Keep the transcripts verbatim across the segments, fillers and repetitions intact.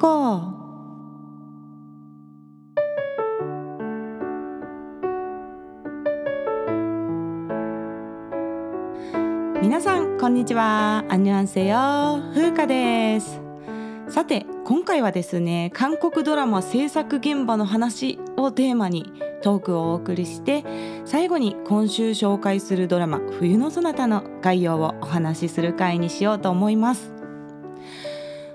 こう。皆さんこんにちは、アンニョンセヨ、フーカです。さて今回はですね、韓国ドラマ制作現場の話をテーマにトークをお送りして、最後に今週紹介するドラマ冬のそなたの概要をお話しする回にしようと思います。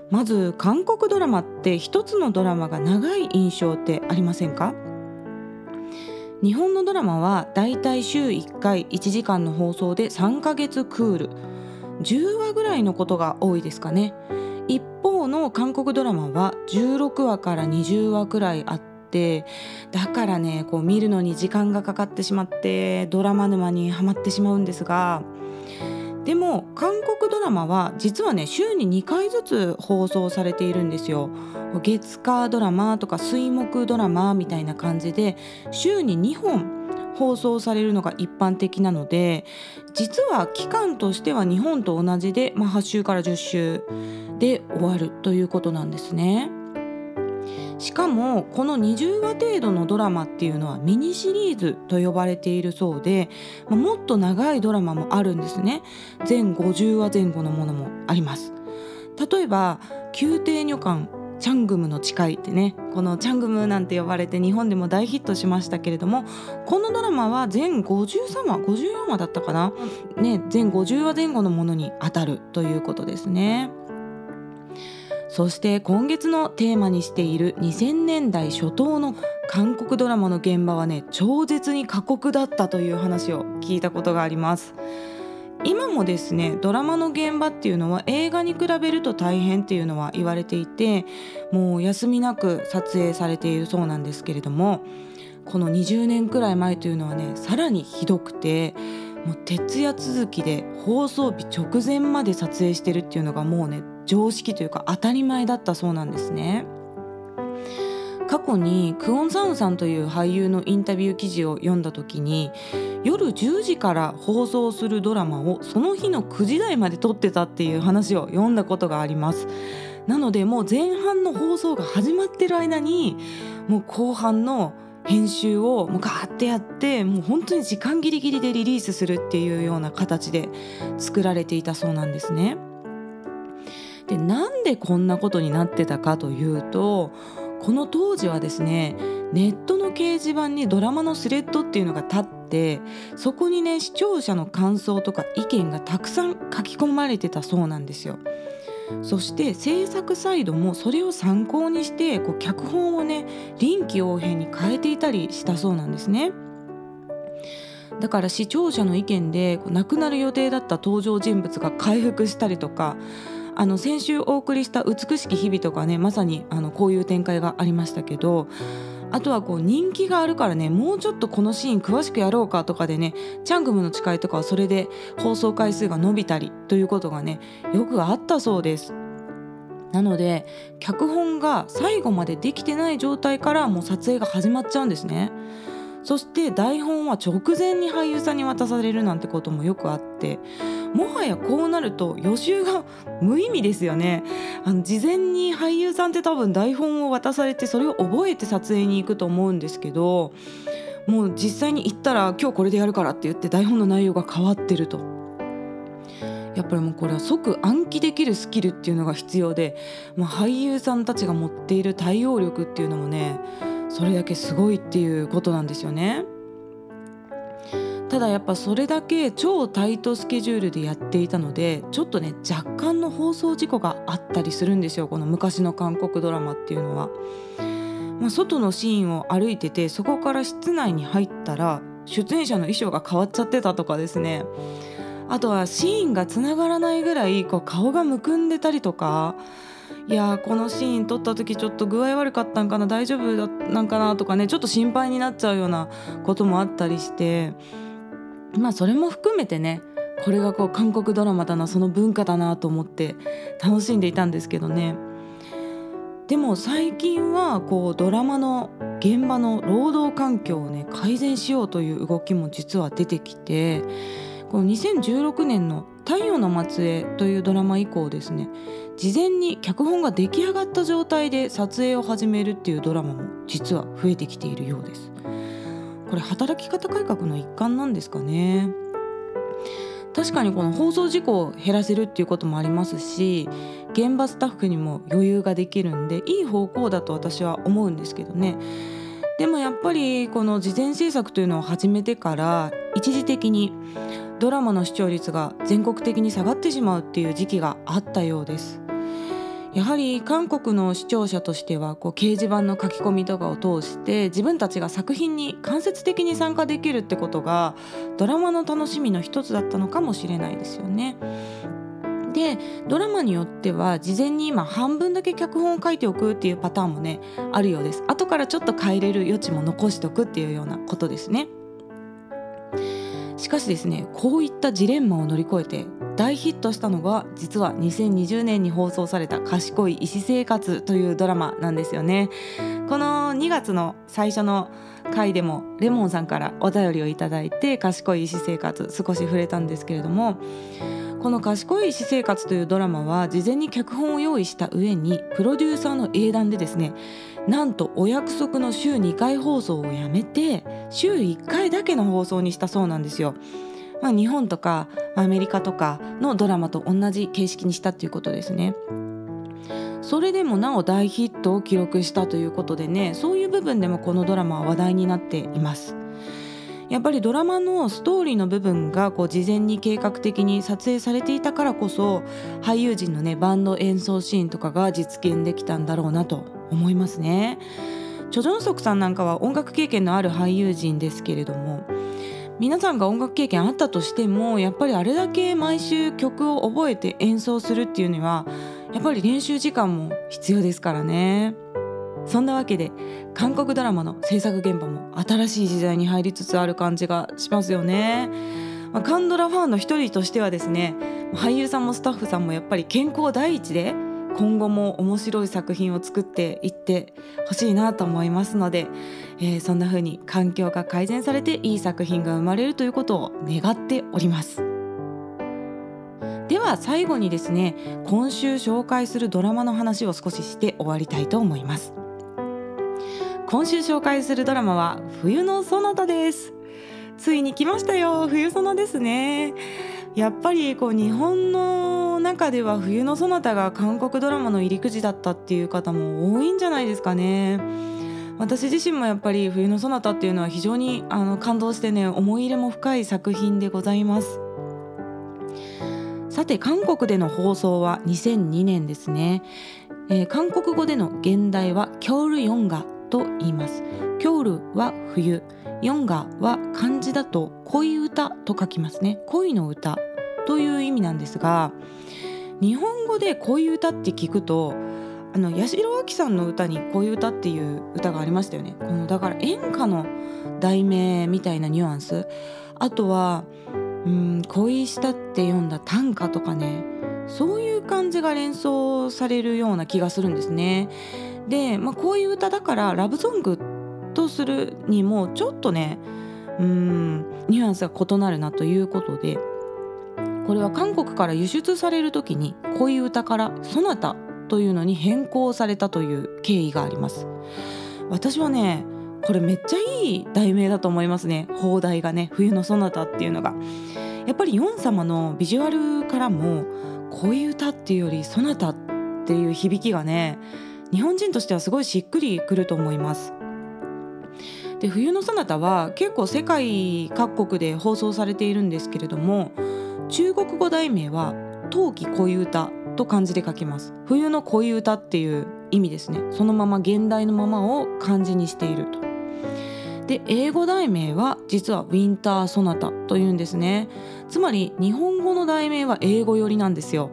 まず韓国ドラマって一つのドラマが長い印象ってありませんか？日本のドラマはだいたい週いっかいいちじかんの放送でさんかげつクール、じゅうわぐらいのことが多いですかね。一方の韓国ドラマはじゅうろくわからにじゅうわくらいあって、だからね、こう見るのに時間がかかってしまってドラマ沼にはまってしまうんですが、でも韓国ドラマは実はね、週ににかいずつ放送されているんですよ。月火ドラマとか水木ドラマみたいな感じで、週ににほん放送されるのが一般的なので、実は期間としては日本と同じで、まあ、はっしゅうからじゅっしゅうで終わるということなんですね。しかもこのにじゅうわ程度のドラマっていうのはミニシリーズと呼ばれているそうで、もっと長いドラマもあるんですね。全ごじゅうわ前後のものもあります。例えば宮廷女官チャングムの誓いってね、このチャングムなんて呼ばれて日本でも大ヒットしましたけれども、このドラマは全ごじゅうさんわごじゅうよんわだったかな、ね、全ごじゅうわ前後のものに当たるということですね。そして今月のテーマにしているにせんねんだい初頭の韓国ドラマの現場はね、超絶に過酷だったという話を聞いたことがあります。今もですね、ドラマの現場っていうのは映画に比べると大変っていうのは言われていて、もう休みなく撮影されているそうなんですけれども、このにじゅうねんくらい前というのはね、さらにひどくて、もう徹夜続きで放送日直前まで撮影してるっていうのがもうね、常識というか当たり前だったそうなんですね。過去にクオンサウンさんという俳優のインタビュー記事を読んだ時に、夜じゅうじから放送するドラマをその日のくじ台まで撮ってたっていう話を読んだことがあります。なのでもう前半の放送が始まってる間に、もう後半の編集をもうガーってやって、もう本当に時間ギリギリでリリースするっていうような形で作られていたそうなんですね。で、なんでこんなことになってたかというと、この当時はですね、ネットの掲示板にドラマのスレッドっていうのが立って、そこにね、視聴者の感想とか意見がたくさん書き込まれてたそうなんですよ。そして制作サイドもそれを参考にして、こう脚本をね、臨機応変に変えていたりしたそうなんですね。だから視聴者の意見で、こう亡くなる予定だった登場人物が回復したりとか、あの先週お送りした美しき日々とかね、まさにあのこういう展開がありましたけど、あとはこう人気があるからね、もうちょっとこのシーン詳しくやろうかとかでね、チャングムの誓いとかはそれで放送回数が伸びたりということがね、よくあったそうです。なので脚本が最後までできてない状態からもう撮影が始まっちゃうんですね。そして台本は直前に俳優さんに渡されるなんてこともよくあって、もはやこうなると予習が無意味ですよね。あの事前に俳優さんって多分台本を渡されて、それを覚えて撮影に行くと思うんですけど、もう実際に行ったら今日これでやるからって言って台本の内容が変わってると、やっぱりもうこれは即暗記できるスキルっていうのが必要で、もう俳優さんたちが持っている対応力っていうのもね、それだけすごいっていうことなんですよね。ただやっぱそれだけ超タイトスケジュールでやっていたので、ちょっとね、若干の放送事故があったりするんですよ、この昔の韓国ドラマっていうのは。まあ、外のシーンを歩いてて、そこから室内に入ったら出演者の衣装が変わっちゃってたとかですね。あとはシーンがつながらないぐらいこう顔がむくんでたりとか、いやこのシーン撮った時ちょっと具合悪かったんかな、大丈夫だなんかなとかね、ちょっと心配になっちゃうようなこともあったりして、まあそれも含めてね、これがこう韓国ドラマだな、その文化だなと思って楽しんでいたんですけどね。でも最近はこうドラマの現場の労働環境をね、改善しようという動きも実は出てきて、このにせんじゅうろくねんの太陽の末裔というドラマ以降ですね、事前に脚本が出来上がった状態で撮影を始めるっていうドラマも実は増えてきているようです。これ働き方改革の一環なんですかね。確かにこの放送事故を減らせるっていうこともありますし、現場スタッフにも余裕ができるんでいい方向だと私は思うんですけどね。でもやっぱりこの事前制作というのを始めてから一時的にドラマの視聴率が全国的に下がってしまうっていう時期があったようです。やはり韓国の視聴者としてはこう掲示板の書き込みとかを通して自分たちが作品に間接的に参加できるってことがドラマの楽しみの一つだったのかもしれないですよね。で、ドラマによっては事前に今半分だけ脚本を書いておくっていうパターンもねあるようです。後からちょっと変えれる余地も残しておくっていうようなことですね。しかしですね、こういったジレンマを乗り越えて大ヒットしたのが実はにせんにじゅうねんに放送された賢い医師生活というドラマなんですよね。このにがつの最初の回でもレモンさんからお便りをいただいて賢い医師生活少し触れたんですけれども、この賢い医師生活というドラマは事前に脚本を用意した上にプロデューサーの英断でですね、なんとお約束の週にかい放送をやめて週いっかいだけの放送にしたそうなんですよ。まあ、日本とかアメリカとかのドラマと同じ形式にしたということですね。それでもなお大ヒットを記録したということでね、そういう部分でもこのドラマは話題になっています。やっぱりドラマのストーリーの部分がこう事前に計画的に撮影されていたからこそ俳優陣のねバンド演奏シーンとかが実現できたんだろうなと思いますね。チョジョンソクさんなんかは音楽経験のある俳優陣ですけれども、皆さんが音楽経験あったとしてもやっぱりあれだけ毎週曲を覚えて演奏するっていうにはやっぱり練習時間も必要ですからね。そんなわけで韓国ドラマの制作現場も新しい時代に入りつつある感じがしますよね。まあ、韓ドラファンの一人としてはですね、俳優さんもスタッフさんもやっぱり健康第一で今後も面白い作品を作っていってほしいなと思いますので、えー、そんな風に環境が改善されていい作品が生まれるということを願っております。では最後にですね、今週紹介するドラマの話を少しして終わりたいと思います。今週紹介するドラマは冬のソナタです。ついに来ましたよ、冬ソナですね。やっぱりこう日本の中では冬のソナタが韓国ドラマの入り口だったっていう方も多いんじゃないですかね。私自身もやっぱり冬のソナタっていうのは非常にあの感動してね、思い入れも深い作品でございます。さて韓国での放送はにせんにねんですね。えー、韓国語での現代はキョルヨンガと言います。キョルは冬、ヨンガは漢字だと恋歌と書きますね。恋の歌という意味なんですが、日本語で恋歌って聞くとあの八代亜紀さんの歌に恋歌っていう歌がありましたよね。このだから演歌の題名みたいなニュアンス、あとはうん恋したって読んだ短歌とかね、そういう感じが連想されるような気がするんですね。で、まあ、こういう歌だからラブソングとするにもちょっとねうんニュアンスが異なるなということで、これは韓国から輸出されるときに恋歌からソナタというのに変更されたという経緯があります。私はねこれめっちゃいい題名だと思いますね。邦題がね冬のソナタっていうのがやっぱりヨン様のビジュアルからも恋歌っていうよりソナタっていう響きがね日本人としてはすごいしっくりくると思います。で、冬のソナタは結構世界各国で放送されているんですけれども、中国語題名は冬季恋歌と漢字で書きます。冬の恋歌っていう意味ですね。そのまま現代のままを漢字にしていると。で、英語題名は実はウィンターソナタというんですね。つまり日本語の題名は英語寄りなんですよ。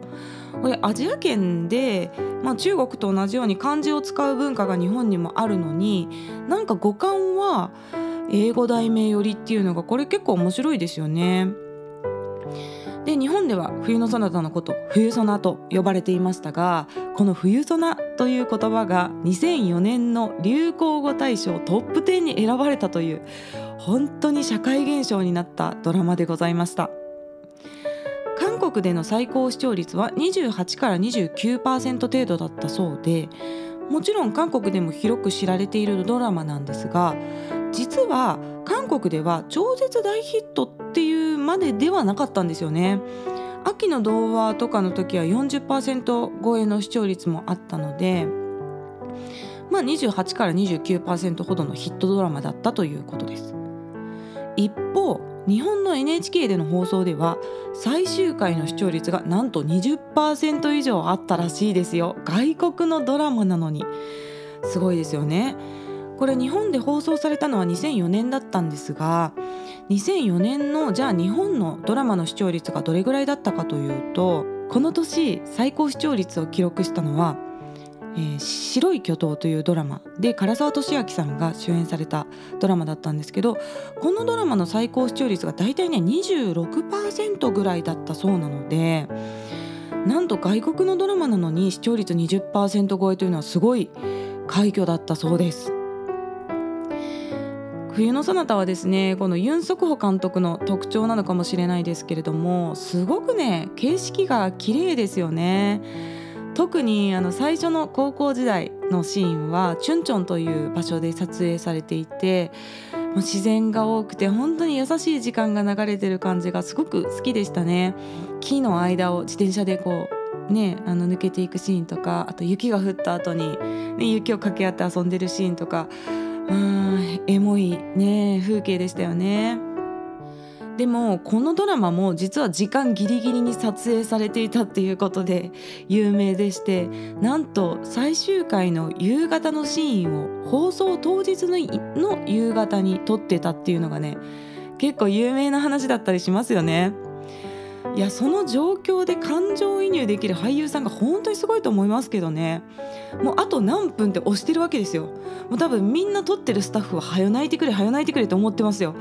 これアジア圏で、まあ、中国と同じように漢字を使う文化が日本にもあるのに、なんか語感は英語題名寄りっていうのがこれ結構面白いですよね。で、日本では冬のソナタのこと冬ソナと呼ばれていましたが、この冬ソナという言葉がにせんよねんの流行語大賞トップじゅうに選ばれたという本当に社会現象になったドラマでございました。韓韓国での最高視聴率はにじゅうはちからにじゅうきゅうパーセント 程度だったそうで、もちろん韓国でも広く知られているドラマなんですが、実は韓国では超絶大ヒットっていうまでではなかったんですよね。秋の童話とかの時は よんじゅっパーセント 超えの視聴率もあったので、まあ、にじゅうはちからにじゅうきゅうパーセント ほどのヒットドラマだったということです。一方、日本の エヌエイチケー での放送では最終回の視聴率がなんと にじゅっパーセント 以上あったらしいですよ。外国のドラマなのにすごいですよね。これ日本で放送されたのはにせんよねんだったんですが、にせんよねんのじゃあ日本のドラマの視聴率がどれぐらいだったかというと、この年最高視聴率を記録したのは、えー、白い巨塔というドラマで唐沢寿明さんが主演されたドラマだったんですけど、このドラマの最高視聴率が大体ね にじゅうろくパーセント ぐらいだったそうなので、なんと外国のドラマなのに視聴率 にじゅっパーセント 超えというのはすごい快挙だったそうです。冬のそなたはですね、このユン・ソクホ監督の特徴なのかもしれないですけれども、すごくね景色が綺麗ですよね。特にあの最初の高校時代のシーンはチュンチョンという場所で撮影されていて、自然が多くて本当に優しい時間が流れてる感じがすごく好きでしたね。木の間を自転車でこう、ね、あの抜けていくシーンとか、あと雪が降った後に、ね、雪を掛け合って遊んでるシーンとか、うーんエモい、ね、風景でしたよね。でもこのドラマも実は時間ギリギリに撮影されていたっていうことで有名でして、なんと最終回の夕方のシーンを放送当日の夕方に撮ってたっていうのがね、結構有名な話だったりしますよね。いや、その状況で感情移入できる俳優さんが本当にすごいと思いますけどね。もうあと何分って押してるわけですよ。もう多分みんな撮ってるスタッフは早泣いてくれ早泣いてくれと思ってますよ。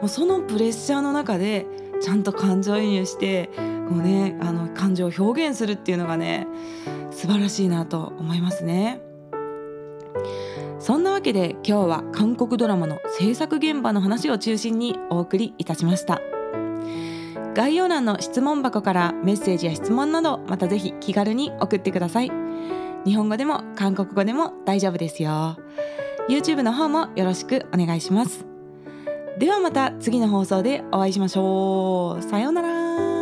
もうそのプレッシャーの中でちゃんと感情移入してこう、ね、あの感情を表現するっていうのがね素晴らしいなと思いますね。そんなわけで今日は韓国ドラマの制作現場の話を中心にお送りいたしました。概要欄の質問箱からメッセージや質問など、またぜひ気軽に送ってください。日本語でも韓国語でも大丈夫ですよ。 YouTube の方もよろしくお願いします。ではまた次の放送でお会いしましょう。さようなら。